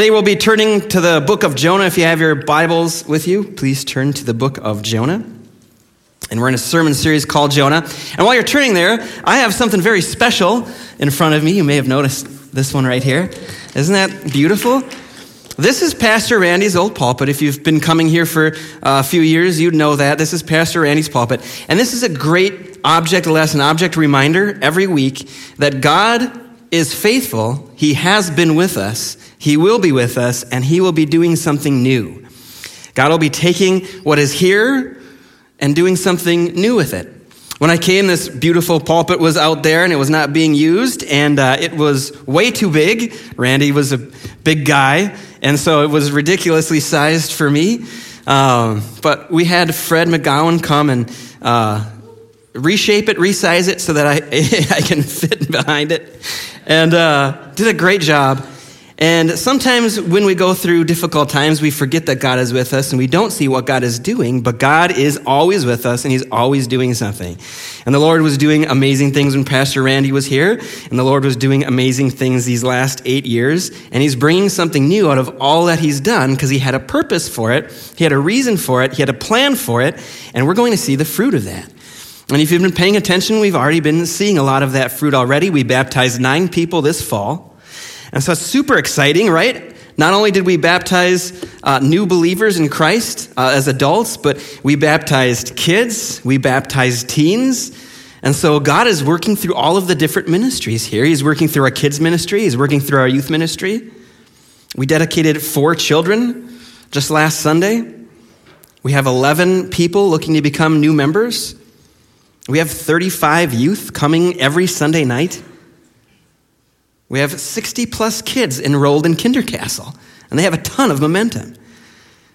Today we'll be turning to the book of Jonah. If you have your Bibles with you, please turn to the book of Jonah. And we're in a sermon series called Jonah. And while you're turning there, I have something very special in front of me. You may have noticed this one right here. Isn't that beautiful? This is Pastor Randy's old pulpit. If you've been coming here for a few years, you'd know that. This is Pastor Randy's pulpit. And this is a great object lesson, object reminder every week that God is faithful. He has been with us. He will be with us, and he will be doing something new. God will be taking what is here and doing something new with it. When I came, this beautiful pulpit was out there, and it was not being used, and it was way too big. Randy was a big guy, and so it was ridiculously sized for me. But we had Fred McGowan come and reshape it, resize it, so that I can fit behind it, and did a great job. And sometimes when we go through difficult times, we forget that God is with us and we don't see what God is doing, but God is always with us and he's always doing something. And the Lord was doing amazing things when Pastor Randy was here, and the Lord was doing amazing things these last 8 years, and he's bringing something new out of all that he's done because he had a purpose for it, he had a reason for it, he had a plan for it, and we're going to see the fruit of that. And if you've been paying attention, we've already been seeing a lot of that fruit already. We baptized 9 people this fall. And so it's super exciting, right? Not only did we baptize new believers in Christ as adults, but we baptized kids, we baptized teens. And so God is working through all of the different ministries here. He's working through our kids' ministry. He's working through our youth ministry. We dedicated 4 children just last Sunday. We have 11 people looking to become new members. We have 35 youth coming every Sunday night. We have 60-plus kids enrolled in KinderCastle, and they have a ton of momentum.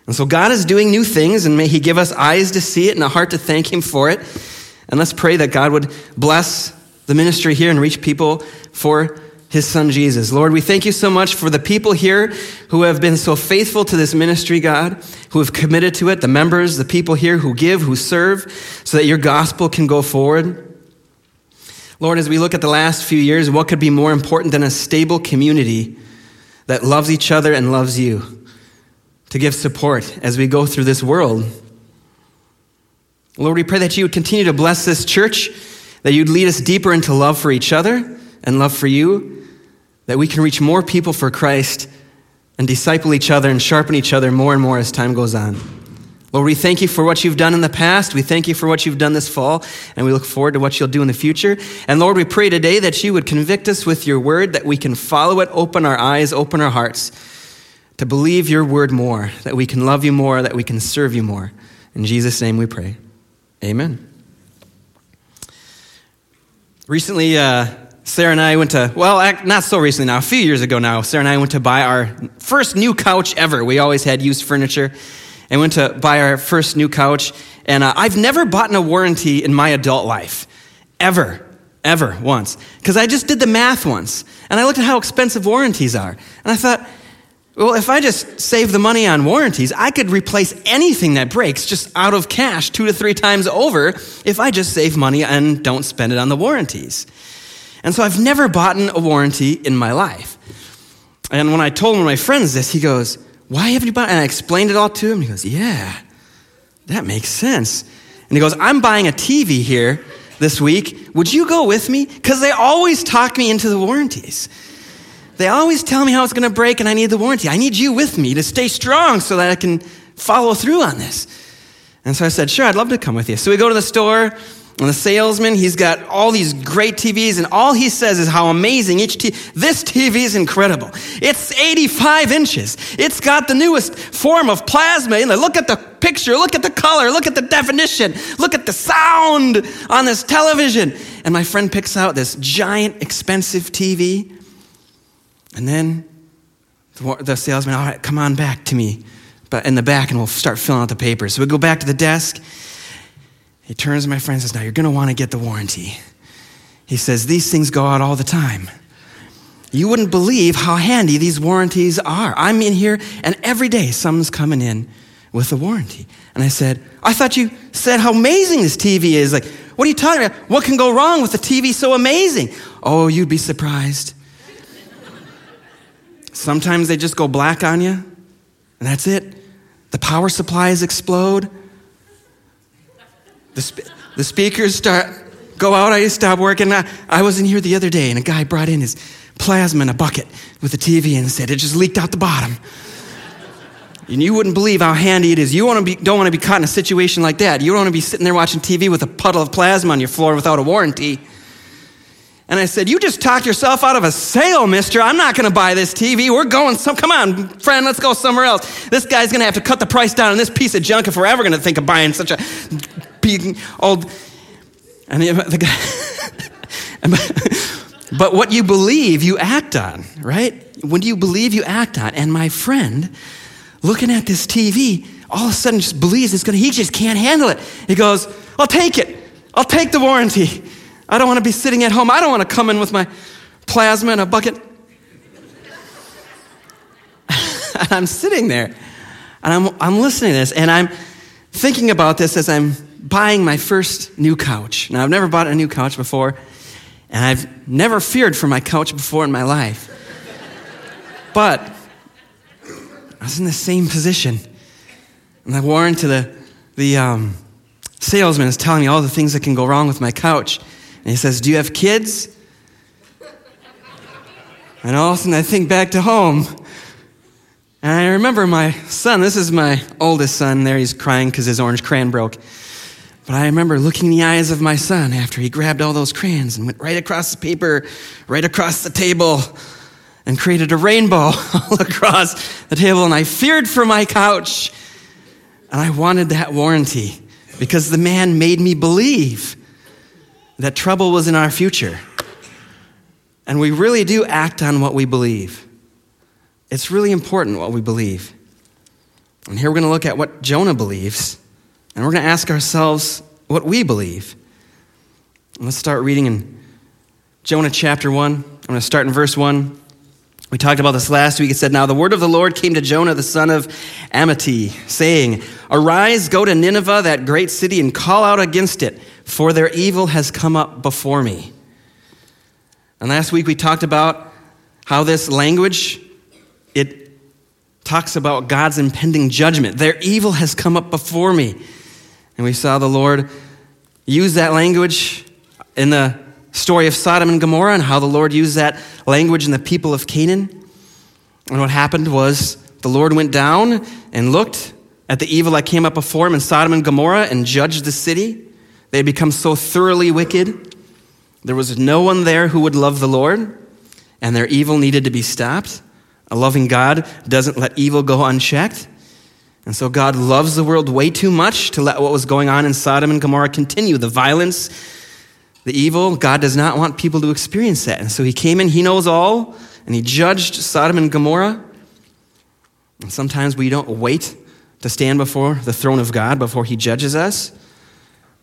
And so God is doing new things, and may he give us eyes to see it and a heart to thank him for it. And let's pray that God would bless the ministry here and reach people for his son Jesus. Lord, we thank you so much for the people here who have been so faithful to this ministry, God, who have committed to it, the members, the people here who give, who serve, so that your gospel can go forward. Lord, as we look at the last few years, what could be more important than a stable community that loves each other and loves you to give support as we go through this world? Lord, we pray that you would continue to bless this church, that you'd lead us deeper into love for each other and love for you, that we can reach more people for Christ and disciple each other and sharpen each other more and more as time goes on. Lord, we thank you for what you've done in the past. We thank you for what you've done this fall, and we look forward to what you'll do in the future. And Lord, we pray today that you would convict us with your word, that we can follow it, open our eyes, open our hearts to believe your word more, that we can love you more, that we can serve you more. In Jesus' name we pray. Amen. Recently, Sarah and I went to, not so recently now, a few years ago now, Sarah and I went to buy our first new couch ever. We always had used furniture. And went to buy our first new couch. And I've never bought a warranty in my adult life. Ever once. Because I just did the math once. And I looked at how expensive warranties are. And I thought, well, if I just save the money on warranties, I could replace anything that breaks just out of cash 2 to 3 times over if I just save money and don't spend it on the warranties. And so I've never bought a warranty in my life. And when I told one of my friends this, he goes, "Why haven't you bought?" And I explained it all to him. He goes, "Yeah, that makes sense." And he goes, "I'm buying a TV here this week. Would you go with me? Because they always talk me into the warranties. They always tell me how it's going to break and I need the warranty. I need you with me to stay strong so that I can follow through on this." And so I said, "Sure, I'd love to come with you." So we go to the store. And the salesman, he's got all these great TVs, and all he says is how amazing each TV. This TV is incredible. It's 85 inches. It's got the newest form of plasma. And look at the picture. Look at the color. Look at the definition. Look at the sound on this television. And my friend picks out this giant, expensive TV. And then the salesman, "All right, come on back to me but in the back, and we'll start filling out the papers." So we go back to the desk. He turns to my friend and says, "Now you're going to want to get the warranty." He says, "These things go out all the time. You wouldn't believe how handy these warranties are. I'm in here and every day someone's coming in with a warranty." And I said, "I thought you said how amazing this TV is. Like, what are you talking about? What can go wrong with a TV so amazing?" "Oh, you'd be surprised." Sometimes they just go black on you, and that's it. The power supplies explode. The speakers go out, I stop working. I was in here the other day, and a guy brought in his plasma in a bucket with a TV and said it just leaked out the bottom. And you wouldn't believe how handy it is. You don't want to be caught in a situation like that. You don't want to be sitting there watching TV with a puddle of plasma on your floor without a warranty. And I said, you just talked yourself out of a sale, mister. I'm not going to buy this TV. We're going come on, friend, let's go somewhere else. This guy's going to have to cut the price down on this piece of junk if we're ever going to think of buying such a big old... And the guy... But what you believe, you act on, right? What do you believe you act on? And my friend... looking at this TV, all of a sudden just believes he just can't handle it. He goes, I'll take it. I'll take the warranty. I don't want to be sitting at home. I don't want to come in with my plasma in a bucket. And I'm sitting there, and I'm listening to this, and I'm thinking about this as I'm buying my first new couch. Now, I've never bought a new couch before, and I've never feared for my couch before in my life. But... I was in the same position. And I warned to the salesman is telling me all the things that can go wrong with my couch. And he says, do you have kids? And all of a sudden I think back to home. And I remember my son, this is my oldest son, there he's crying because his orange crayon broke. But I remember looking in the eyes of my son after he grabbed all those crayons and went right across the paper, right across the table, and created a rainbow all across the table, and I feared for my couch. And I wanted that warranty because the man made me believe that trouble was in our future. And we really do act on what we believe. It's really important what we believe. And here we're going to look at what Jonah believes, and we're going to ask ourselves what we believe. And let's start reading in Jonah chapter 1. I'm going to start in verse 1. We talked about this last week. It said, now the word of the Lord came to Jonah, the son of Amittai, saying, arise, go to Nineveh, that great city, and call out against it, for their evil has come up before me. And last week we talked about how this language, it talks about God's impending judgment. Their evil has come up before me. And we saw the Lord use that language in the story of Sodom and Gomorrah and how the Lord used that language in the people of Canaan. And what happened was the Lord went down and looked at the evil that came up before him in Sodom and Gomorrah and judged the city. They had become so thoroughly wicked. There was no one there who would love the Lord, and their evil needed to be stopped. A loving God doesn't let evil go unchecked. And so God loves the world way too much to let what was going on in Sodom and Gomorrah continue. The violence, the evil, God does not want people to experience that. And so he came in, he knows all, and he judged Sodom and Gomorrah. And sometimes we don't wait to stand before the throne of God before he judges us.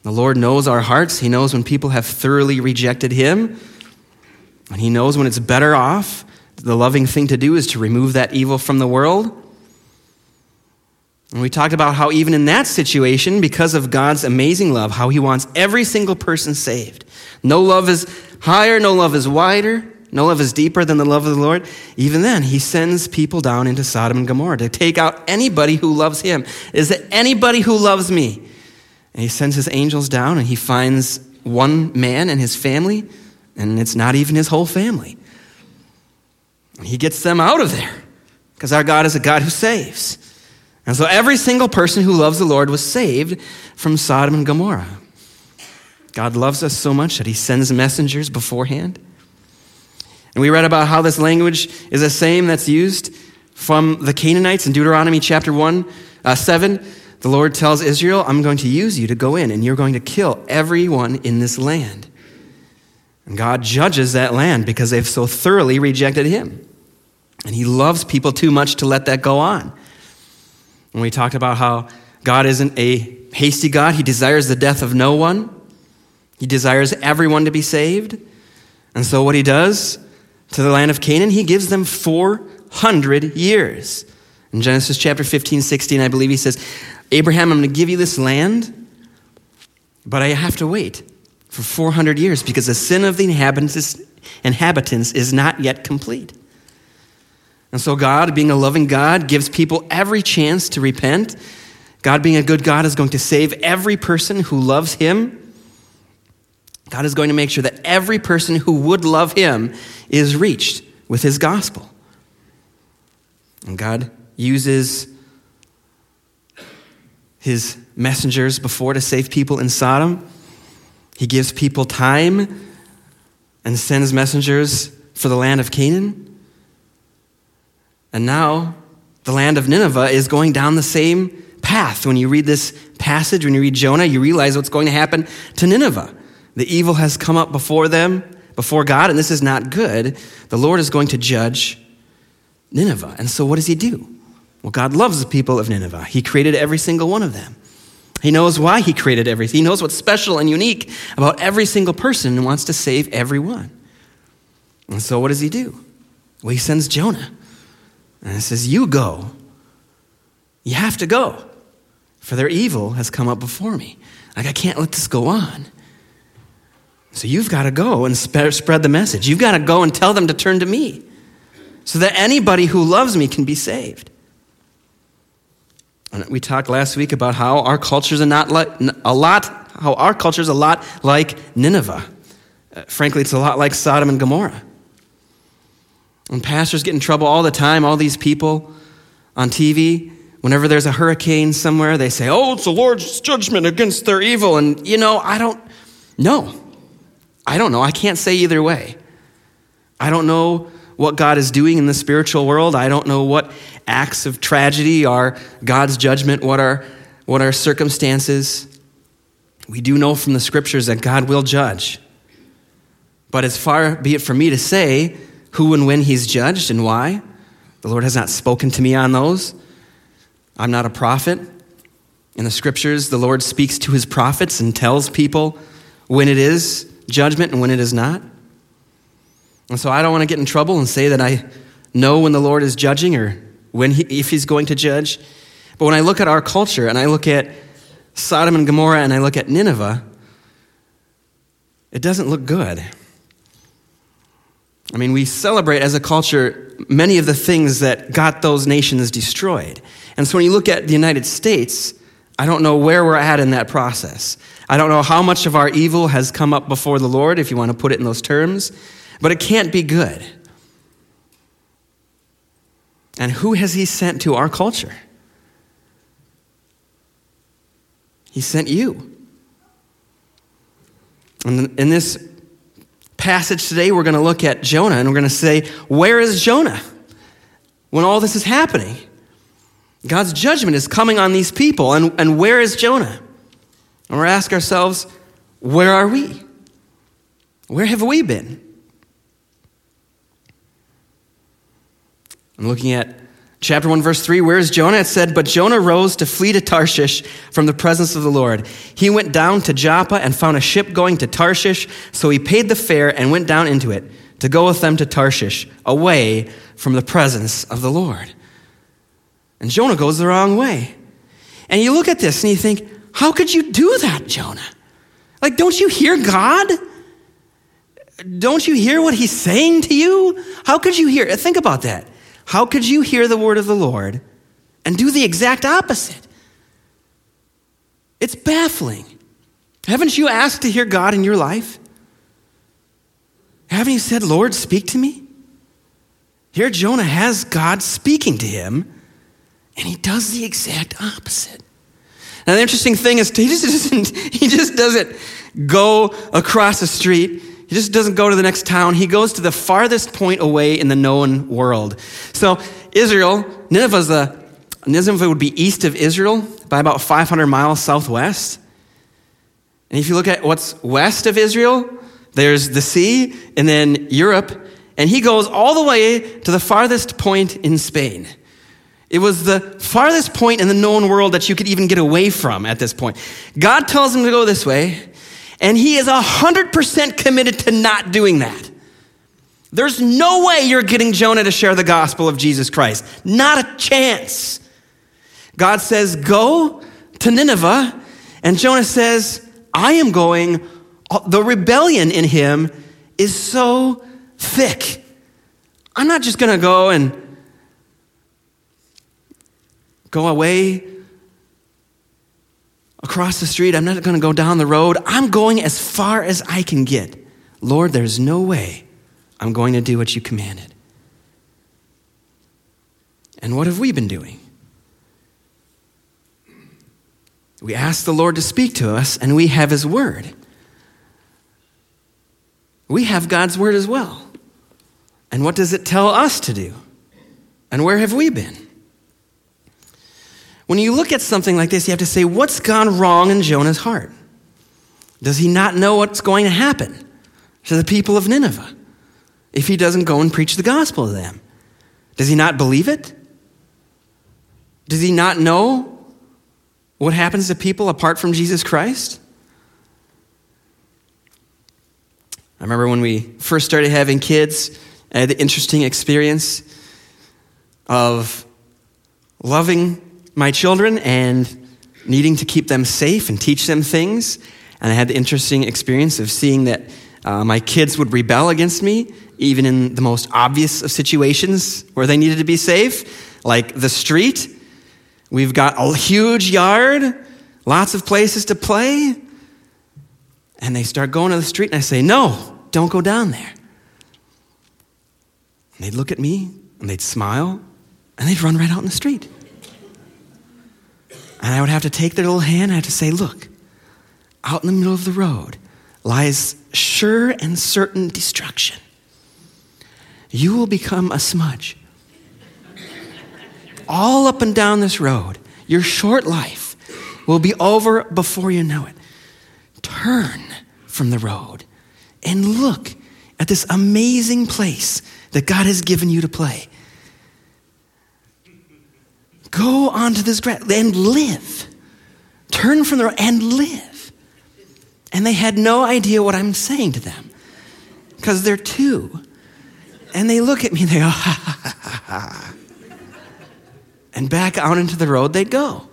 The Lord knows our hearts. He knows when people have thoroughly rejected him. And he knows when it's better off. The loving thing to do is to remove that evil from the world. And we talked about how even in that situation, because of God's amazing love, how he wants every single person saved. No love is higher, no love is wider, no love is deeper than the love of the Lord. Even then, he sends people down into Sodom and Gomorrah to take out anybody who loves him. Is it anybody who loves me? And he sends his angels down, and he finds one man and his family, and it's not even his whole family. And he gets them out of there, because our God is a God who saves. And so every single person who loves the Lord was saved from Sodom and Gomorrah. God loves us so much that he sends messengers beforehand. And we read about how this language is the same that's used from the Canaanites in Deuteronomy chapter 7. The Lord tells Israel, I'm going to use you to go in, and you're going to kill everyone in this land. And God judges that land because they've so thoroughly rejected him. And he loves people too much to let that go on. And we talked about how God isn't a hasty God. He desires the death of no one. He desires everyone to be saved. And so what he does to the land of Canaan, he gives them 400 years. In Genesis chapter 15:16, I believe he says, Abraham, I'm going to give you this land, but I have to wait for 400 years because the sin of the inhabitants is not yet complete. And so God, being a loving God, gives people every chance to repent. God, being a good God, is going to save every person who loves him. God is going to make sure that every person who would love him is reached with his gospel. And God uses his messengers before to save people in Sodom. He gives people time and sends messengers for the land of Canaan. And now the land of Nineveh is going down the same path. When you read this passage, when you read Jonah, you realize what's going to happen to Nineveh. The evil has come up before them, before God, and this is not good. The Lord is going to judge Nineveh. And so what does he do? Well, God loves the people of Nineveh. He created every single one of them. He knows why he created everything. He knows what's special and unique about every single person and wants to save everyone. And so what does he do? Well, he sends Jonah. And he says, you go. You have to go. For their evil has come up before me. Like, I can't let this go on. So you've got to go and spread the message. You've got to go and tell them to turn to me so that anybody who loves me can be saved. And we talked last week about how our culture's a lot like Nineveh. Frankly, it's a lot like Sodom and Gomorrah. And pastors get in trouble all the time. All these people on TV, whenever there's a hurricane somewhere, they say, oh, it's the Lord's judgment against their evil. And, I don't know. I don't know. I can't say either way. I don't know what God is doing in the spiritual world. I don't know what acts of tragedy are God's judgment, what are circumstances. We do know from the scriptures that God will judge. But as far be it for me to say who and when he's judged and why, the Lord has not spoken to me on those. I'm not a prophet. In the scriptures, the Lord speaks to his prophets and tells people when it is judgment and when it is not. And so I don't want to get in trouble and say that I know when the Lord is judging or if he's going to judge. But when I look at our culture and I look at Sodom and Gomorrah and I look at Nineveh, it doesn't look good. I mean, we celebrate as a culture many of the things that got those nations destroyed. And so when you look at the United States, I don't know where we're at in that process. I don't know how much of our evil has come up before the Lord, if you want to put it in those terms, but it can't be good. And who has he sent to our culture? He sent you. And in this passage today, we're going to look at Jonah and we're going to say, where is Jonah when all this is happening? God's judgment is coming on these people, and where is Jonah? And we're asking ourselves, where are we? Where have we been? I'm looking at chapter 1, verse 3. Where is Jonah? It said, but Jonah rose to flee to Tarshish from the presence of the Lord. He went down to Joppa and found a ship going to Tarshish. So he paid the fare and went down into it to go with them to Tarshish, away from the presence of the Lord. And Jonah goes the wrong way. And you look at this and you think, how could you do that, Jonah? Like, don't you hear God? Don't you hear what he's saying to you? How could you hear? Think about that. How could you hear the word of the Lord and do the exact opposite? It's baffling. Haven't you asked to hear God in your life? Haven't you said, Lord, speak to me? Here Jonah has God speaking to him, and he does the exact opposite. Now, the interesting thing is he just doesn't go across the street. He just doesn't go to the next town. He goes to the farthest point away in the known world. So Israel, Nineveh would be east of Israel by about 500 miles southwest. And if you look at what's west of Israel, there's the sea and then Europe. And he goes all the way to the farthest point in Spain. It was the farthest point in the known world that you could even get away from at this point. God tells him to go this way, and he is 100% committed to not doing that. There's no way you're getting Jonah to share the gospel of Jesus Christ. Not a chance. God says, go to Nineveh, and Jonah says, I am going. The rebellion in him is so thick. I'm not just going to go and go away across the street. I'm not going to go down the road. I'm going as far as I can get. Lord, there's no way I'm going to do what you commanded. And what have we been doing? We ask the Lord to speak to us, and we have his word. We have God's word as well. And what does it tell us to do? And where have we been? When you look at something like this, you have to say, what's gone wrong in Jonah's heart? Does he not know what's going to happen to the people of Nineveh if he doesn't go and preach the gospel to them? Does he not believe it? Does he not know what happens to people apart from Jesus Christ? I remember when we first started having kids, I had the interesting experience of loving my children and needing to keep them safe and teach them things. And I had the interesting experience of seeing that my kids would rebel against me, even in the most obvious of situations where they needed to be safe, like the street. We've got a huge yard, lots of places to play. And they start going to the street, and I say, no, don't go down there. And they'd look at me, and they'd smile, and they'd run right out in the street. And I would have to take their little hand, and I have to say, look, out in the middle of the road lies sure and certain destruction. You will become a smudge. All up and down this road, your short life will be over before you know it. Turn from the road and look at this amazing place that God has given you to play. Go onto this grass and live. Turn from the road and live. And they had no idea what I'm saying to them because they're two. And they look at me and they go, ha, ha, ha, ha, ha. And back out into the road they'd go.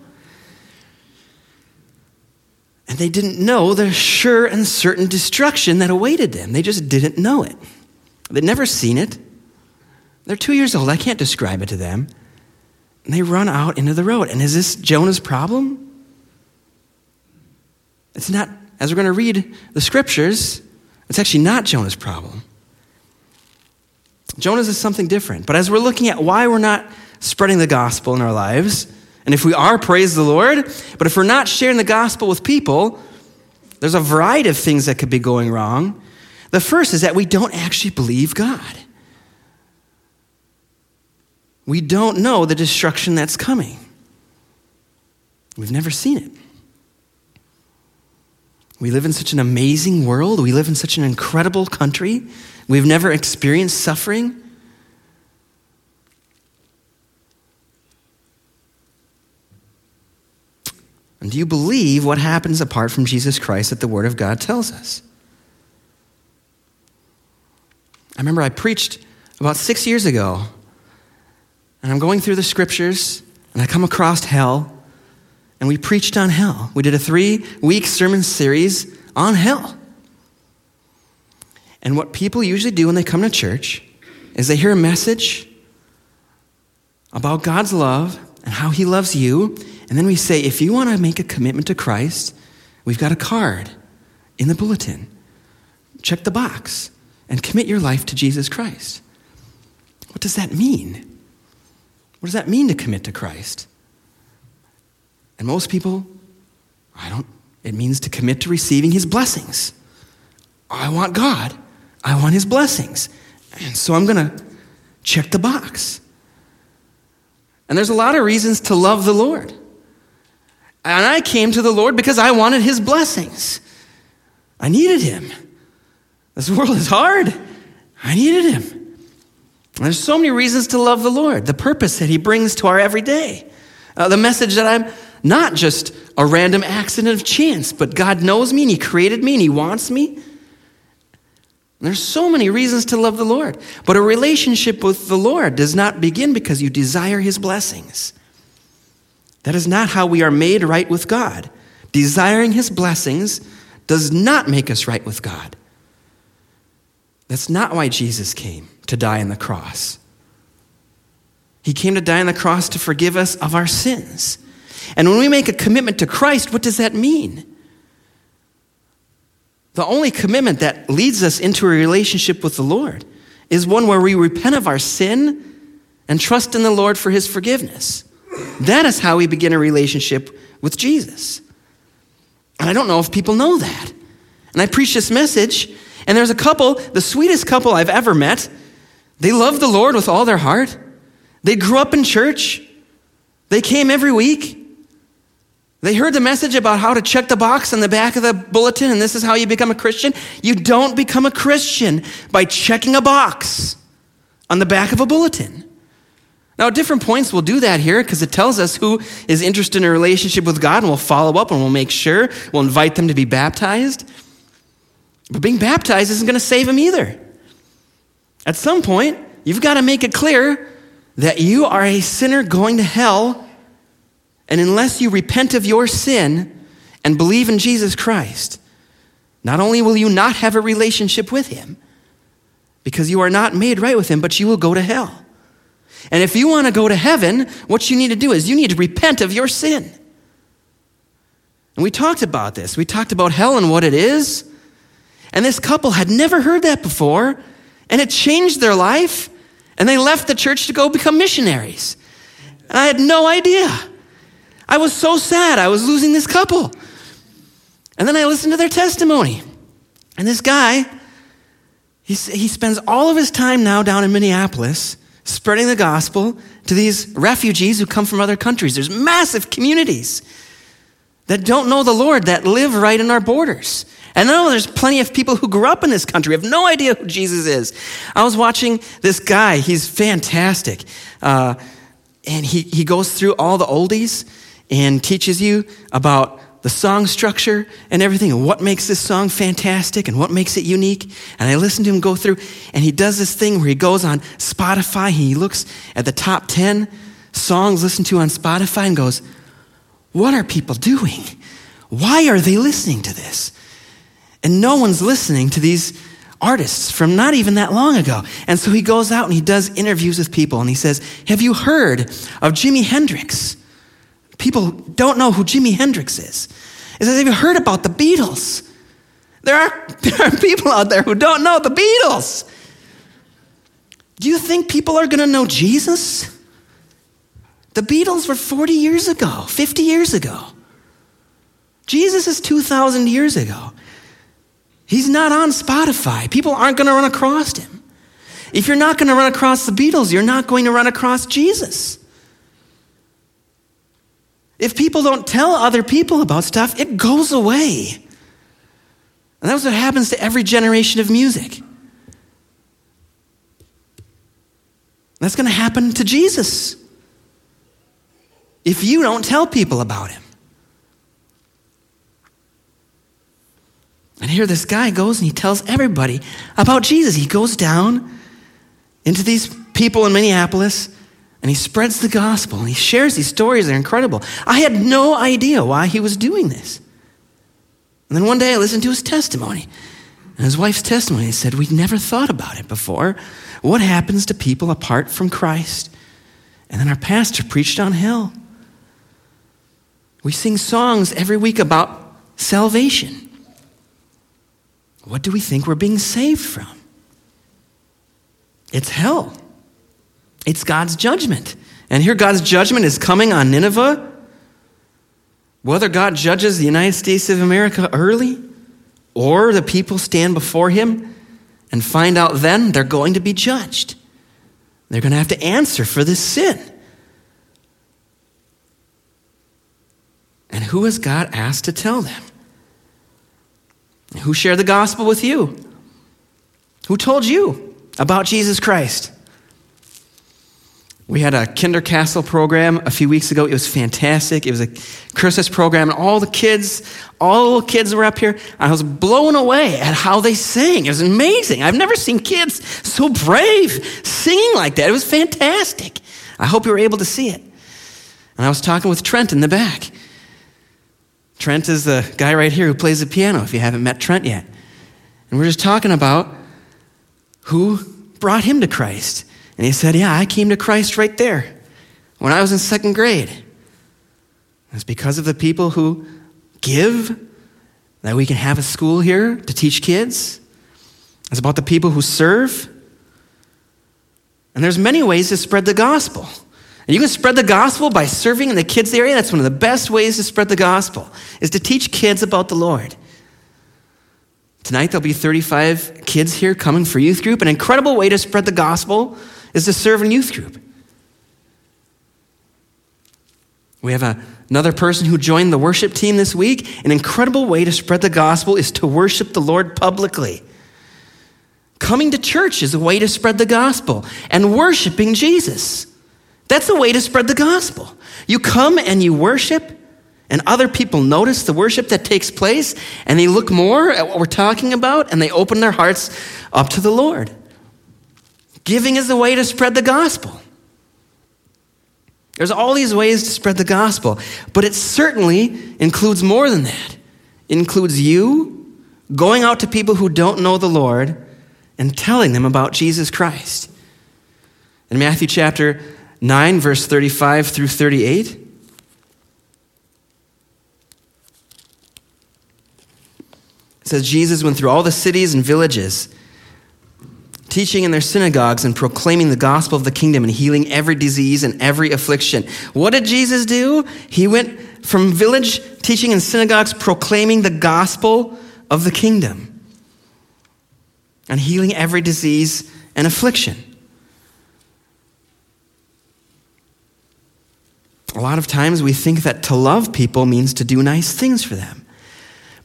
And they didn't know the sure and certain destruction that awaited them. They just didn't know it. They'd never seen it. They're 2 years old. I can't describe it to them. And they run out into the road. And is this Jonah's problem? It's not, as we're going to read the scriptures, it's actually not Jonah's problem. Jonah's is something different. But as we're looking at why we're not spreading the gospel in our lives, and if we are, praise the Lord, but if we're not sharing the gospel with people, there's a variety of things that could be going wrong. The first is that we don't actually believe God. We don't know the destruction that's coming. We've never seen it. We live in such an amazing world. We live in such an incredible country. We've never experienced suffering. And do you believe what happens apart from Jesus Christ that the Word of God tells us? I remember I preached about 6 years ago, and I'm going through the scriptures, and I come across hell, and we preached on hell. We did a 3-week sermon series on hell. And what people usually do when they come to church is they hear a message about God's love and how he loves you. And then we say, if you want to make a commitment to Christ, we've got a card in the bulletin. Check the box and commit your life to Jesus Christ. What does that mean? What does that mean to commit to Christ? And most people, it means to commit to receiving his blessings. I want God. I want his blessings. And so I'm going to check the box. And there's a lot of reasons to love the Lord. And I came to the Lord because I wanted his blessings. I needed him. This world is hard. I needed him. And there's so many reasons to love the Lord. The purpose that he brings to our everyday. The message that I'm not just a random accident of chance, but God knows me and he created me and he wants me. And there's so many reasons to love the Lord. But a relationship with the Lord does not begin because you desire his blessings. That is not how we are made right with God. Desiring his blessings does not make us right with God. That's not why Jesus came to die on the cross. He came to die on the cross to forgive us of our sins. And when we make a commitment to Christ, what does that mean? The only commitment that leads us into a relationship with the Lord is one where we repent of our sin and trust in the Lord for his forgiveness. That is how we begin a relationship with Jesus. And I don't know if people know that. And I preached this message, and there's a couple, the sweetest couple I've ever met. They love the Lord with all their heart. They grew up in church. They came every week. They heard the message about how to check the box on the back of the bulletin, and this is how you become a Christian. You don't become a Christian by checking a box on the back of a bulletin. Now, at different points, we'll do that here because it tells us who is interested in a relationship with God, and we'll follow up, and we'll make sure. We'll invite them to be baptized. But being baptized isn't going to save them either. At some point, you've got to make it clear that you are a sinner going to hell, and unless you repent of your sin and believe in Jesus Christ, not only will you not have a relationship with him because you are not made right with him, but you will go to hell. And if you want to go to heaven, what you need to do is you need to repent of your sin. And we talked about this. We talked about hell and what it is. And this couple had never heard that before, and it changed their life, and they left the church to go become missionaries. And I had no idea. I was so sad I was losing this couple. And then I listened to their testimony. And this guy, he spends all of his time now down in Minneapolis spreading the gospel to these refugees who come from other countries. There's massive communities that don't know the Lord, that live right in our borders. And I know there's plenty of people who grew up in this country have no idea who Jesus is. I was watching this guy. He's fantastic. And he goes through all the oldies and teaches you about the song structure and everything and what makes this song fantastic and what makes it unique. And I listened to him go through, and he does this thing where he goes on Spotify. He looks at the top 10 songs listened to on Spotify and goes, what are people doing? Why are they listening to this? And no one's listening to these artists from not even that long ago. And so he goes out and he does interviews with people and he says, have you heard of Jimi Hendrix? People don't know who Jimi Hendrix is. He says, have you heard about the Beatles? There are people out there who don't know the Beatles. Do you think people are going to know Jesus? The Beatles were 40 years ago, 50 years ago. Jesus is 2,000 years ago. He's not on Spotify. People aren't going to run across him. If you're not going to run across the Beatles, you're not going to run across Jesus. If people don't tell other people about stuff, it goes away. And that's what happens to every generation of music. That's going to happen to Jesus if you don't tell people about him. And here this guy goes and he tells everybody about Jesus. He goes down into these people in Minneapolis and he spreads the gospel and he shares these stories. They're incredible. I had no idea why he was doing this. And then one day I listened to his testimony and his wife's testimony. He said, we'd never thought about it before. What happens to people apart from Christ? And then our pastor preached on hell. We sing songs every week about salvation. What do we think we're being saved from? It's hell. It's God's judgment. And here God's judgment is coming on Nineveh. Whether God judges the United States of America early or the people stand before him and find out then, they're going to be judged. They're going to have to answer for this sin. And who has God asked to tell them? Who shared the gospel with you? Who told you about Jesus Christ? We had a KinderCastle program a few weeks ago. It was fantastic. It was a Christmas program, and all the kids were up here. I was blown away at how they sang. It was amazing. I've never seen kids so brave singing like that. It was fantastic. I hope you were able to see it. And I was talking with Trent in the back. Trent is the guy right here who plays the piano, if you haven't met Trent yet. And we're just talking about who brought him to Christ. And he said, yeah, I came to Christ right there when I was in second grade. It's because of the people who give that we can have a school here to teach kids. It's about the people who serve. And there's many ways to spread the gospel. And you can spread the gospel by serving in the kids' area. That's one of the best ways to spread the gospel, is to teach kids about the Lord. Tonight, there'll be 35 kids here coming for youth group. An incredible way to spread the gospel is to serve in youth group. We have another person who joined the worship team this week. An incredible way to spread the gospel is to worship the Lord publicly. Coming to church is a way to spread the gospel, and worshiping Jesus. That's the way to spread the gospel. You come and you worship, and other people notice the worship that takes place, and they look more at what we're talking about, and they open their hearts up to the Lord. Giving is the way to spread the gospel. There's all these ways to spread the gospel, but it certainly includes more than that. It includes you going out to people who don't know the Lord and telling them about Jesus Christ. In Matthew chapter 9, verse 35 through 38, it says, Jesus went through all the cities and villages, teaching in their synagogues and proclaiming the gospel of the kingdom and healing every disease and every affliction. What did Jesus do? He went from village, teaching in synagogues, proclaiming the gospel of the kingdom and healing every disease and affliction. A lot of times we think that to love people means to do nice things for them,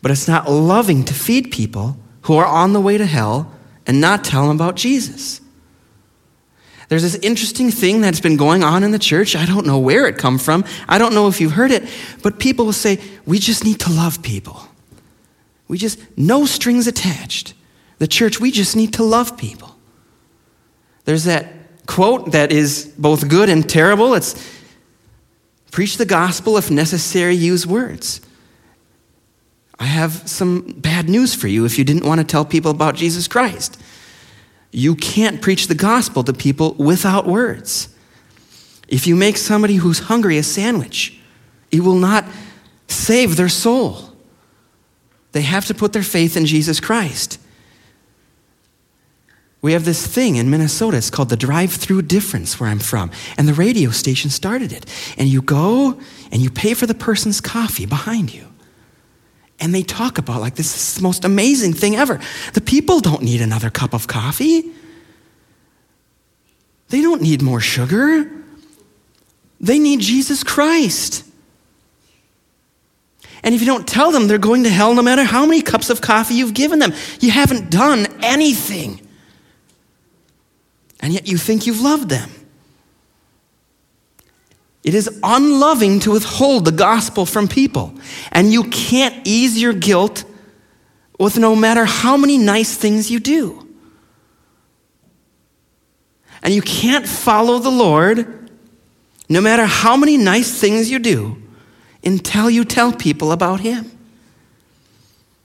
but it's not loving to feed people who are on the way to hell and not tell them about Jesus. There's this interesting thing that's been going on in the church. I don't know where it come from. I don't know if you've heard it, but people will say, we just need to love people. We just, no strings attached. The church, we just need to love people. There's that quote that is both good and terrible. It's, preach the gospel, if necessary, use words. I have some bad news for you if you didn't want to tell people about Jesus Christ. You can't preach the gospel to people without words. If you make somebody who's hungry a sandwich, it will not save their soul. They have to put their faith in Jesus Christ. We have this thing in Minnesota, it's called the drive-through difference where I'm from, and the radio station started it. And you go and you pay for the person's coffee behind you. And they talk about, like, this is the most amazing thing ever. The people don't need another cup of coffee. They don't need more sugar. They need Jesus Christ. And if you don't tell them, they're going to hell no matter how many cups of coffee you've given them. You haven't done anything. And yet you think you've loved them. It is unloving to withhold the gospel from people. And you can't ease your guilt with no matter how many nice things you do. And you can't follow the Lord no matter how many nice things you do until you tell people about him.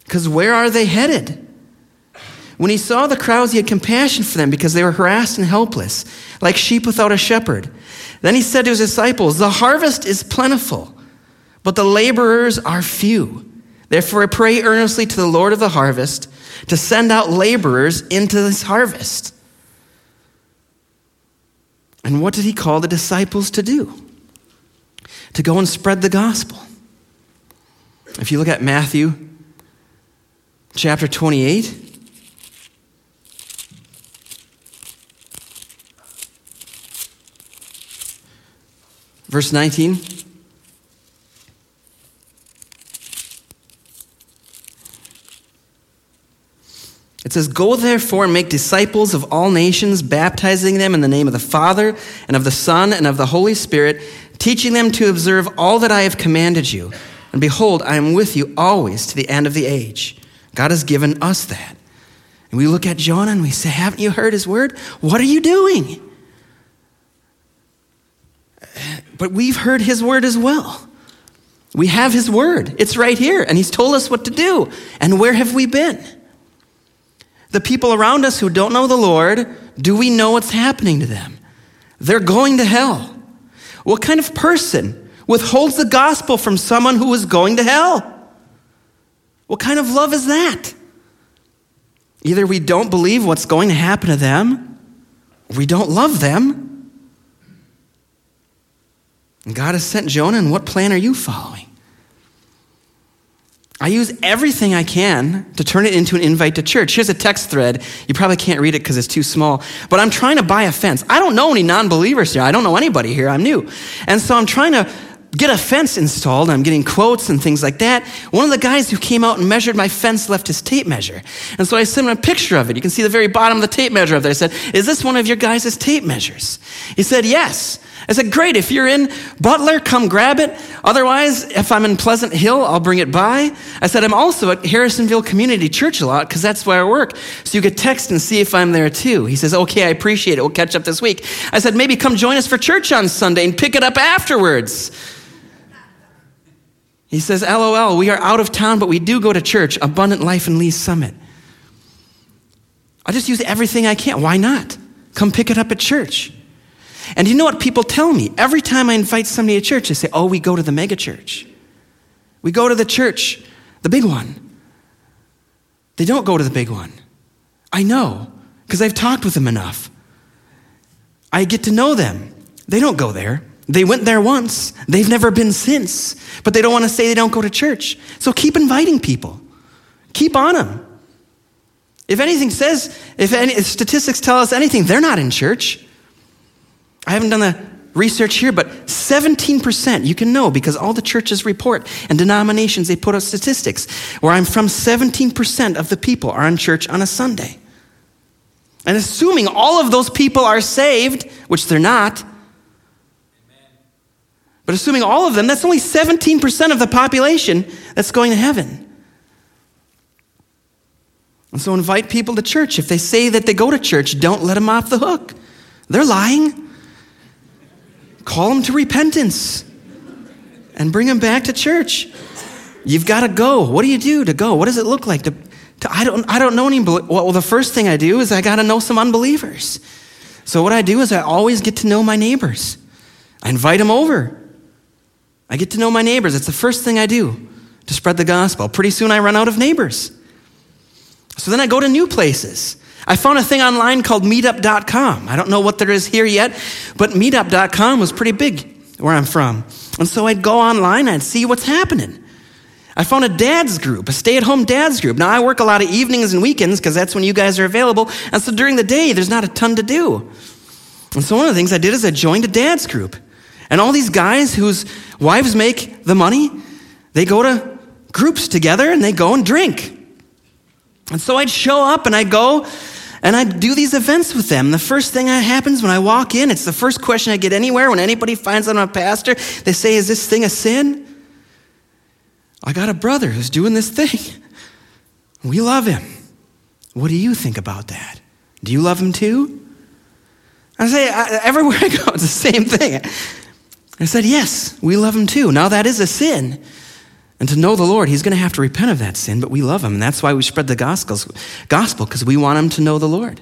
Because where are they headed? When he saw the crowds, he had compassion for them because they were harassed and helpless, like sheep without a shepherd. Then he said to his disciples, the harvest is plentiful, but the laborers are few. Therefore, I pray earnestly to the Lord of the harvest to send out laborers into this harvest. And what did he call the disciples to do? To go and spread the gospel. If you look at Matthew chapter 28, verse 19, it says, go therefore and make disciples of all nations, baptizing them in the name of the Father and of the Son and of the Holy Spirit, teaching them to observe all that I have commanded you. And behold, I am with you always to the end of the age. God has given us that. And we look at Jonah and we say, haven't you heard his word? What are you doing? But we've heard his word as well. We have his word. It's right here. And he's told us what to do. And where have we been? The people around us who don't know the Lord, do we know what's happening to them? They're going to hell. What kind of person withholds the gospel from someone who is going to hell? What kind of love is that? Either we don't believe what's going to happen to them, or we don't love them. And God has sent Jonah, and what plan are you following? I use everything I can to turn it into an invite to church. Here's a text thread. You probably can't read it because it's too small, but I'm trying to buy a fence. I don't know any non-believers here. I don't know anybody here. I'm new. And so I'm trying to get a fence installed. I'm getting quotes and things like that. One of the guys who came out and measured my fence left his tape measure. And so I sent him a picture of it. You can see the very bottom of the tape measure up there. I said, "Is this one of your guys' tape measures?" He said, "Yes." I said, "Great, if you're in Butler, come grab it. Otherwise, if I'm in Pleasant Hill, I'll bring it by." I said, "I'm also at Harrisonville Community Church a lot because that's where I work. So you could text and see if I'm there too." He says, "Okay, I appreciate it. We'll catch up this week." I said, "Maybe come join us for church on Sunday and pick it up afterwards." He says, "LOL, we are out of town, but we do go to church, Abundant Life in Lee's Summit." I just use everything I can. Why not? Come pick it up at church. And you know what people tell me? Every time I invite somebody to church, they say, "Oh, we go to the mega church. We go to the church, the big one." They don't go to the big one. I know, because I've talked with them enough. I get to know them. They don't go there. They went there once. They've never been since. But they don't want to say they don't go to church. So keep inviting people. Keep on them. If statistics tell us anything, they're not in church. I haven't done the research here, but 17%, you can know because all the churches report and denominations, they put up statistics. Where I'm from, 17% of the people are in church on a Sunday. And assuming all of those people are saved, which they're not, but assuming all of them, that's only 17% of the population that's going to heaven. And so invite people to church. If they say that they go to church, don't let them off the hook. They're lying. Call them to repentance and bring them back to church. You've got to go. What do you do to go? What does it look like? I don't know any. Well, the first thing I do is I got to know some unbelievers. So what I do is I always get to know my neighbors. I invite them over. I get to know my neighbors. It's the first thing I do to spread the gospel. Pretty soon I run out of neighbors. So then I go to new places. I found a thing online called meetup.com. I don't know what there is here yet, but meetup.com was pretty big where I'm from. And so I'd go online, I'd see what's happening. I found a dad's group, a stay-at-home dad's group. Now, I work a lot of evenings and weekends because that's when you guys are available. And so during the day, there's not a ton to do. And so one of the things I did is I joined a dad's group. And all these guys whose wives make the money, they go to groups together and they go and drink. And so I'd show up and I'd go and I'd do these events with them. The first thing that happens when I walk in, it's the first question I get anywhere. When anybody finds out I'm a pastor, they say, "Is this thing a sin?" "I got a brother who's doing this thing. We love him. What do you think about that? Do you love him too?" I say, everywhere I go, it's the same thing. I said, "Yes, we love him too." Now that is a sin. And to know the Lord, he's going to have to repent of that sin, but we love him. And that's why we spread the gospel, because we want him to know the Lord.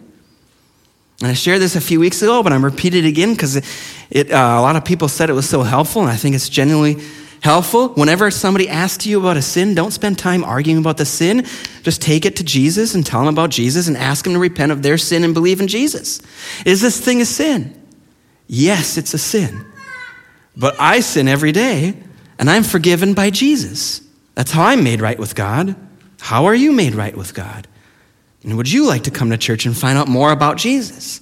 And I shared this a few weeks ago, but I'm repeating it again because a lot of people said it was so helpful, and I think it's genuinely helpful. Whenever somebody asks you about a sin, don't spend time arguing about the sin. Just take it to Jesus and tell him about Jesus and ask him to repent of their sin and believe in Jesus. Is this thing a sin? Yes, it's a sin. But I sin every day. And I'm forgiven by Jesus. That's how I'm made right with God. How are you made right with God? And would you like to come to church and find out more about Jesus?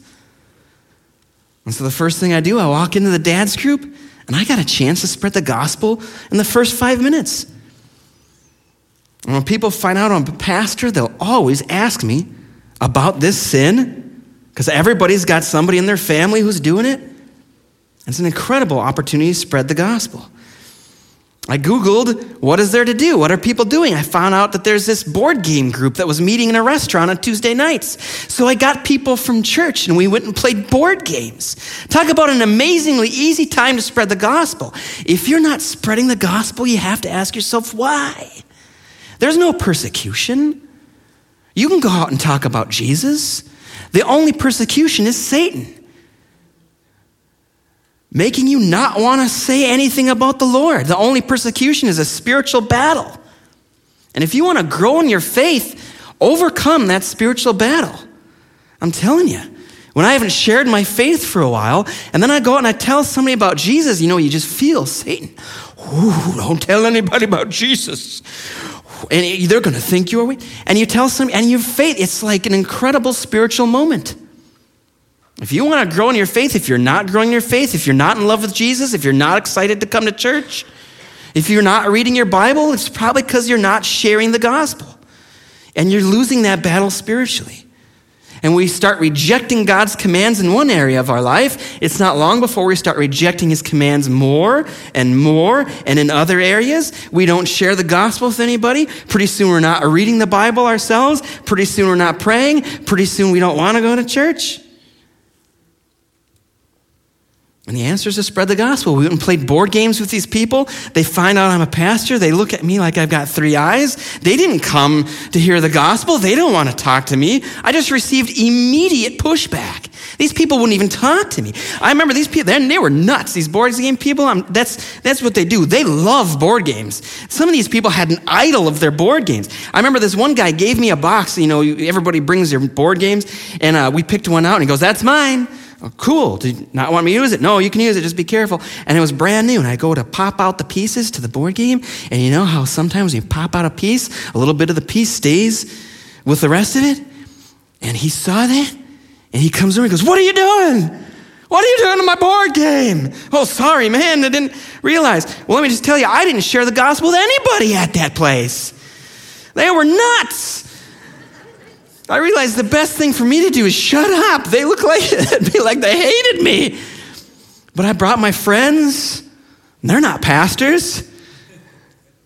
And so the first thing I do, I walk into the dad's group, and I got a chance to spread the gospel in the first 5 minutes. And when people find out I'm a pastor, they'll always ask me about this sin, because everybody's got somebody in their family who's doing it. It's an incredible opportunity to spread the gospel. I Googled, what is there to do? What are people doing? I found out that there's this board game group that was meeting in a restaurant on Tuesday nights. So I got people from church and we went and played board games. Talk about an amazingly easy time to spread the gospel. If you're not spreading the gospel, you have to ask yourself why. There's no persecution. You can go out and talk about Jesus. The only persecution is Satan. making you not want to say anything about the Lord. The only persecution is a spiritual battle. And if you want to grow in your faith, overcome that spiritual battle. I'm telling you, when I haven't shared my faith for a while, and then I go out and I tell somebody about Jesus, you know, you just feel Satan. Ooh, don't tell anybody about Jesus. And they're going to think you're weak. And you tell somebody, and your faith, it's like an incredible spiritual moment. If you want to grow in your faith, if you're not growing in your faith, if you're not in love with Jesus, if you're not excited to come to church, if you're not reading your Bible, it's probably because you're not sharing the gospel. And you're losing that battle spiritually. And we start rejecting God's commands in one area of our life. It's not long before we start rejecting his commands more. And in other areas, we don't share the gospel with anybody. Pretty soon we're not reading the Bible ourselves. Pretty soon we're not praying. Pretty soon we don't want to go to church. And the answer is to spread the gospel. We went and played board games with these people. They find out I'm a pastor. They look at me like I've got three eyes. They didn't come to hear the gospel. They don't want to talk to me. I just received immediate pushback. These people wouldn't even talk to me. I remember these people, they were nuts. These board game people, that's what they do. They love board games. Some of these people had an idol of their board games. I remember this one guy gave me a box. You know, everybody brings their board games. And we picked one out and he goes, "That's mine." Oh, cool. Did you not want me to use it? No, you can use it. Just be careful. And it was brand new. And I go to pop out the pieces to the board game. And you know how sometimes you pop out a piece, a little bit of the piece stays with the rest of it. And he saw that. And he comes over and goes, "What are you doing? What are you doing to my board game?" "Oh, sorry, man. I didn't realize." Well, let me just tell you, I didn't share the gospel with anybody at that place. They were nuts. I realized the best thing for me to do is shut up. They look like it'd be like they hated me. But I brought my friends, and they're not pastors.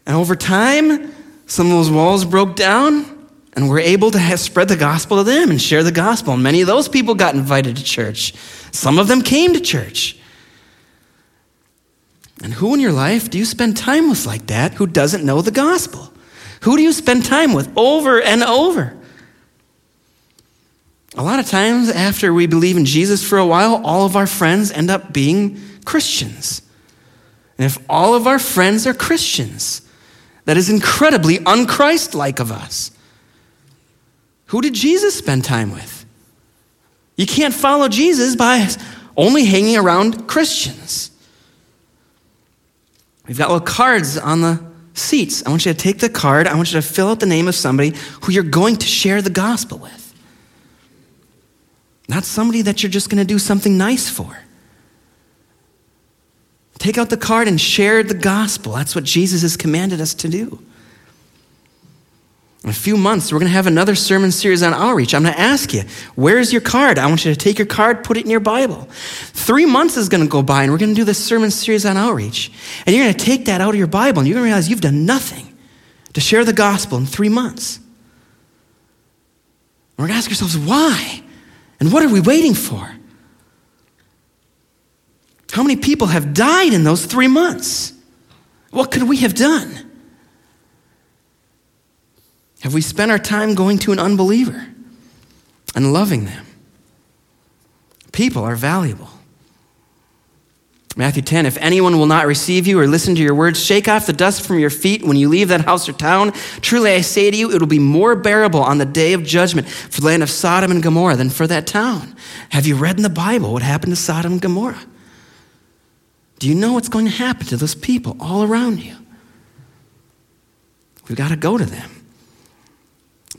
And over time, some of those walls broke down, and we're able to spread the gospel to them and share the gospel. And many of those people got invited to church. Some of them came to church. And who in your life do you spend time with like that who doesn't know the gospel? Who do you spend time with over and over? A lot of times after we believe in Jesus for a while, all of our friends end up being Christians. And if all of our friends are Christians, that is incredibly un-Christ-like of us. Who did Jesus spend time with? You can't follow Jesus by only hanging around Christians. We've got little cards on the seats. I want you to take the card. I want you to fill out the name of somebody who you're going to share the gospel with. Not somebody that you're just going to do something nice for. Take out the card and share the gospel. That's what Jesus has commanded us to do. In a few months, we're going to have another sermon series on outreach. I'm going to ask you, where's your card? I want you to take your card, put it in your Bible. 3 months is going to go by, and we're going to do this sermon series on outreach. And you're going to take that out of your Bible, and you're going to realize you've done nothing to share the gospel in 3 months. And we're going to ask ourselves, why? And what are we waiting for? How many people have died in those 3 months? What could we have done? Have we spent our time going to an unbeliever and loving them? People are valuable. Matthew 10, if anyone will not receive you or listen to your words, shake off the dust from your feet when you leave that house or town. Truly I say to you, it will be more bearable on the day of judgment for the land of Sodom and Gomorrah than for that town. Have you read in the Bible what happened to Sodom and Gomorrah? Do you know what's going to happen to those people all around you? We've got to go to them.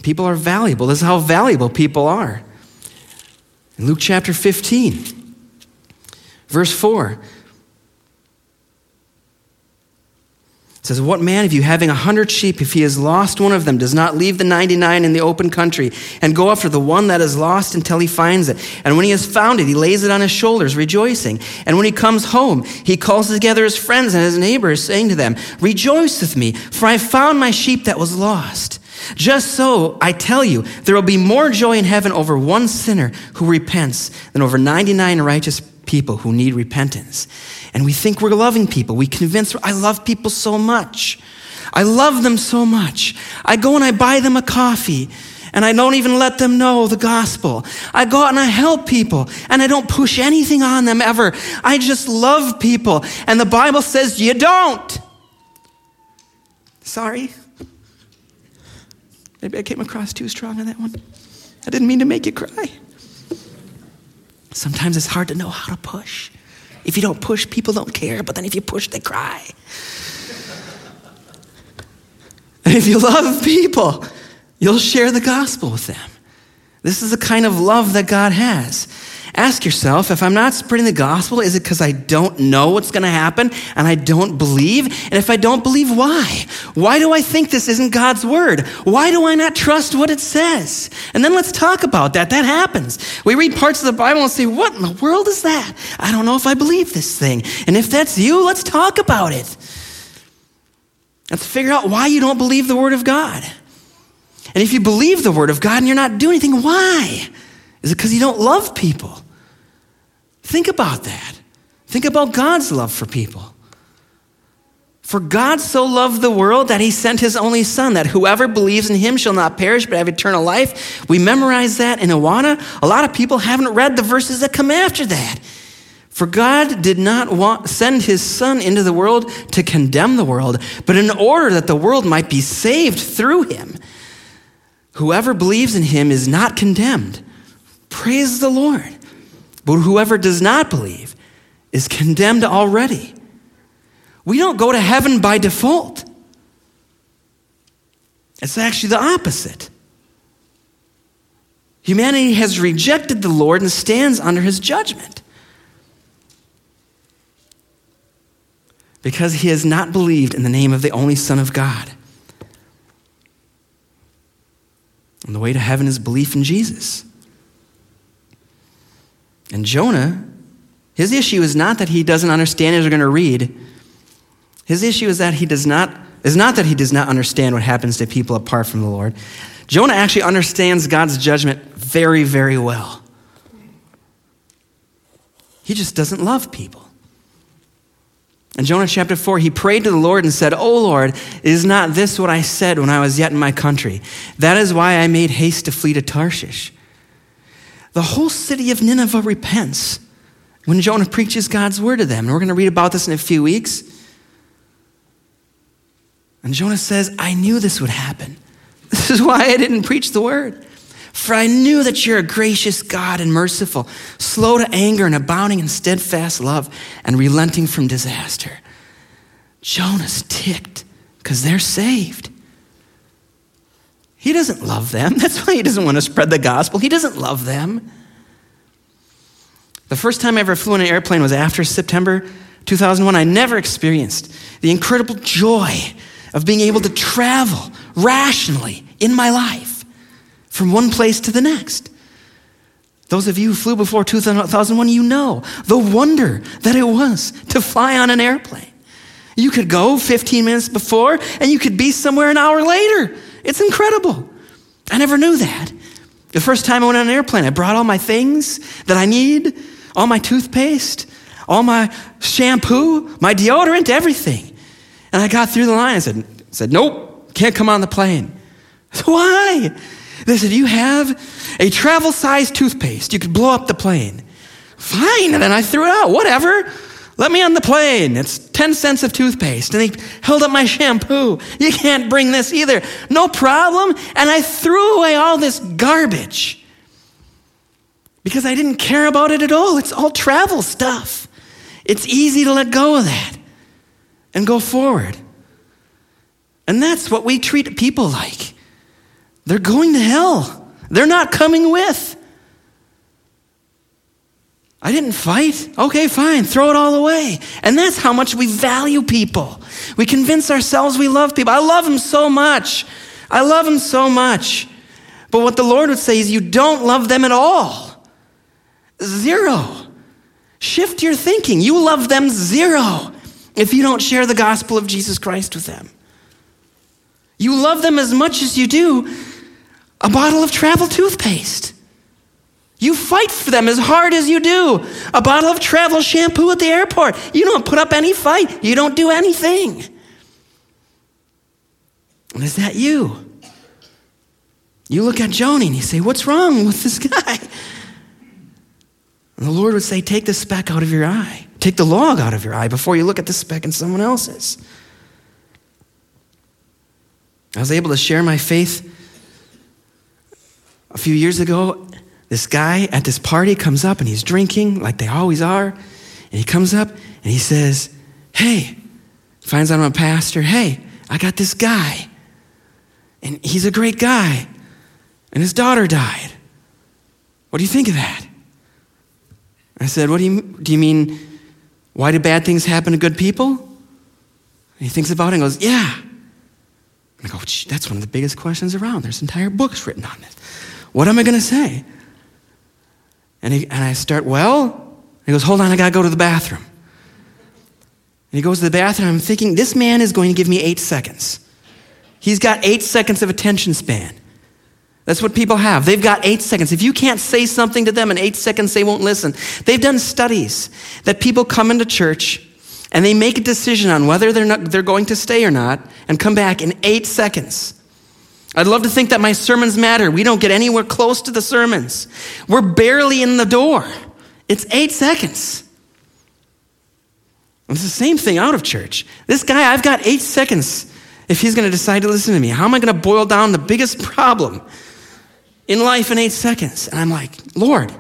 People are valuable. This is how valuable people are. In Luke chapter 15, verse 4, it says, what man of you having 100 sheep, if he has lost one of them, does not leave the 99 in the open country and go after the one that is lost until he finds it? And when he has found it, he lays it on his shoulders, rejoicing. And when he comes home, he calls together his friends and his neighbors, saying to them, rejoice with me, for I found my sheep that was lost. Just so, I tell you, there will be more joy in heaven over one sinner who repents than over 99 righteous people who need repentance. And we think we're loving people. We convince, I love people so much. I love them so much. I go and I buy them a coffee. and I don't even let them know the gospel. I go out and I help people, and I don't push anything on them ever. I just love people, and the Bible says you don't. Sorry. Maybe I came across too strong on that one. I didn't mean to make you cry. Sometimes it's hard to know how to push. If you don't push, people don't care, but then if you push, they cry. And if you love people, you'll share the gospel with them. This is the kind of love that God has. Ask yourself, if I'm not spreading the gospel, is it because I don't know what's going to happen and I don't believe? And if I don't believe, why? Why do I think this isn't God's word? Why do I not trust what it says? And then let's talk about that. That happens. We read parts of the Bible and say, what in the world is that? I don't know if I believe this thing. And if that's you, let's talk about it. Let's figure out why you don't believe the word of God. And if you believe the word of God and you're not doing anything, why? Is it because you don't love people? Think about that. Think about God's love for people. For God so loved the world that he sent his only son, that whoever believes in him shall not perish but have eternal life. We memorize that in Awana. A lot of people haven't read the verses that come after that. For God did not send his son into the world to condemn the world, but in order that the world might be saved through him. Whoever believes in him is not condemned. Praise the Lord. But whoever does not believe is condemned already. We don't go to heaven by default. It's actually the opposite. Humanity has rejected the Lord and stands under his judgment because he has not believed in the name of the only Son of God. And the way to heaven is belief in Jesus. And Jonah, his issue is not that he doesn't understand as we're going to read. His issue is that he does not understand what happens to people apart from the Lord. Jonah actually understands God's judgment very, very well. He just doesn't love people. In Jonah chapter 4, he prayed to the Lord and said, "O Lord, is not this what I said when I was yet in my country? That is why I made haste to flee to Tarshish." The whole city of Nineveh repents when Jonah preaches God's word to them. And we're going to read about this in a few weeks. And Jonah says, I knew this would happen. This is why I didn't preach the word. For I knew that you're a gracious God and merciful, slow to anger and abounding in steadfast love and relenting from disaster. Jonah's ticked because they're saved. He doesn't love them. That's why he doesn't want to spread the gospel. He doesn't love them. The first time I ever flew in an airplane was after September 2001. I never experienced the incredible joy of being able to travel rationally in my life from one place to the next. Those of you who flew before 2001, you know the wonder that it was to fly on an airplane. You could go 15 minutes before and you could be somewhere an hour later. It's incredible. I never knew that. The first time I went on an airplane, I brought all my things that I need, all my toothpaste, all my shampoo, my deodorant, everything. And I got through the line. I said, nope, can't come on the plane. I said, why? They said, you have a travel-sized toothpaste. You could blow up the plane. Fine. And then I threw it out. Whatever. Let me on the plane. It's 10 cents of toothpaste. And they held up my shampoo. You can't bring this either. No problem. And I threw away all this garbage because I didn't care about it at all. It's all travel stuff. It's easy to let go of that and go forward. And that's what we treat people like. They're going to hell. They're not coming with. I didn't fight. Okay, fine. Throw it all away. And that's how much we value people. We convince ourselves we love people. I love them so much. I love them so much. But what the Lord would say is you don't love them at all. Zero. Shift your thinking. You love them zero if you don't share the gospel of Jesus Christ with them. You love them as much as you do a bottle of travel toothpaste. You fight for them as hard as you do. A bottle of travel shampoo at the airport. You don't put up any fight. You don't do anything. And is that you? You look at Joni and you say, what's wrong with this guy? And the Lord would say, take the speck out of your eye. Take the log out of your eye before you look at the speck in someone else's. I was able to share my faith a few years ago. This guy at this party comes up and he's drinking like they always are. And he comes up and he says, hey, finds out I'm a pastor. Hey, I got this guy. And he's a great guy. And his daughter died. What do you think of that? I said, what do you mean, why do bad things happen to good people? And he thinks about it and goes, yeah. And I go, that's one of the biggest questions around. There's entire books written on this. What am I going to say? And I start, he goes, hold on, I got to go to the bathroom. And he goes to the bathroom. I'm thinking, this man is going to give me 8 seconds. He's got 8 seconds of attention span. That's what people have. They've got 8 seconds. If you can't say something to them in 8 seconds, they won't listen. They've done studies that people come into church and they make a decision on whether they're going to stay or not and come back in 8 seconds. I'd love to think that my sermons matter. We don't get anywhere close to the sermons. We're barely in the door. It's 8 seconds. It's the same thing out of church. This guy, I've got 8 seconds if he's going to decide to listen to me. How am I going to boil down the biggest problem in life in 8 seconds? And I'm like, Lord,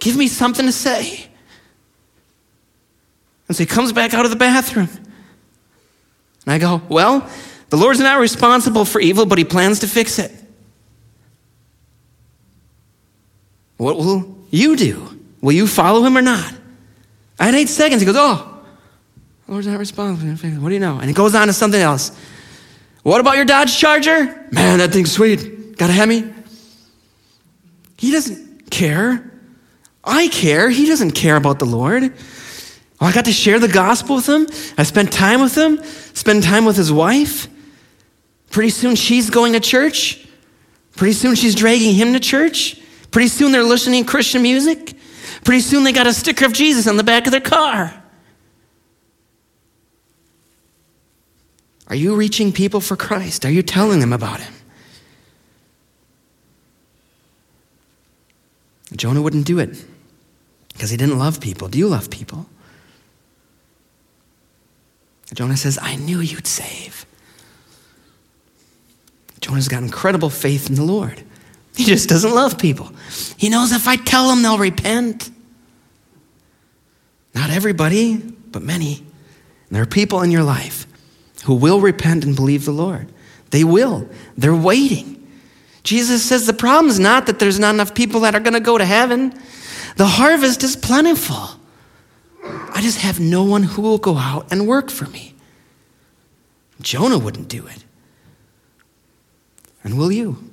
give me something to say. And so he comes back out of the bathroom. And I go, well, the Lord's not responsible for evil, but he plans to fix it. What will you do? Will you follow him or not? I had 8 seconds. He goes, oh, the Lord's not responsible. What do you know? And he goes on to something else. What about your Dodge Charger? Man, that thing's sweet. Got a Hemi? He doesn't care. I care. He doesn't care about the Lord. Oh, I got to share the gospel with him. I spent time with him, spend time with his wife. Pretty soon she's going to church. Pretty soon she's dragging him to church. Pretty soon they're listening to Christian music. Pretty soon they got a sticker of Jesus on the back of their car. Are you reaching people for Christ? Are you telling them about him? Jonah wouldn't do it because he didn't love people. Do you love people? Jonah says, I knew you'd save. Jonah's got incredible faith in the Lord. He just doesn't love people. He knows if I tell them, they'll repent. Not everybody, but many. And there are people in your life who will repent and believe the Lord. They will. They're waiting. Jesus says the problem is not that there's not enough people that are going to go to heaven. The harvest is plentiful. I just have no one who will go out and work for me. Jonah wouldn't do it. And will you?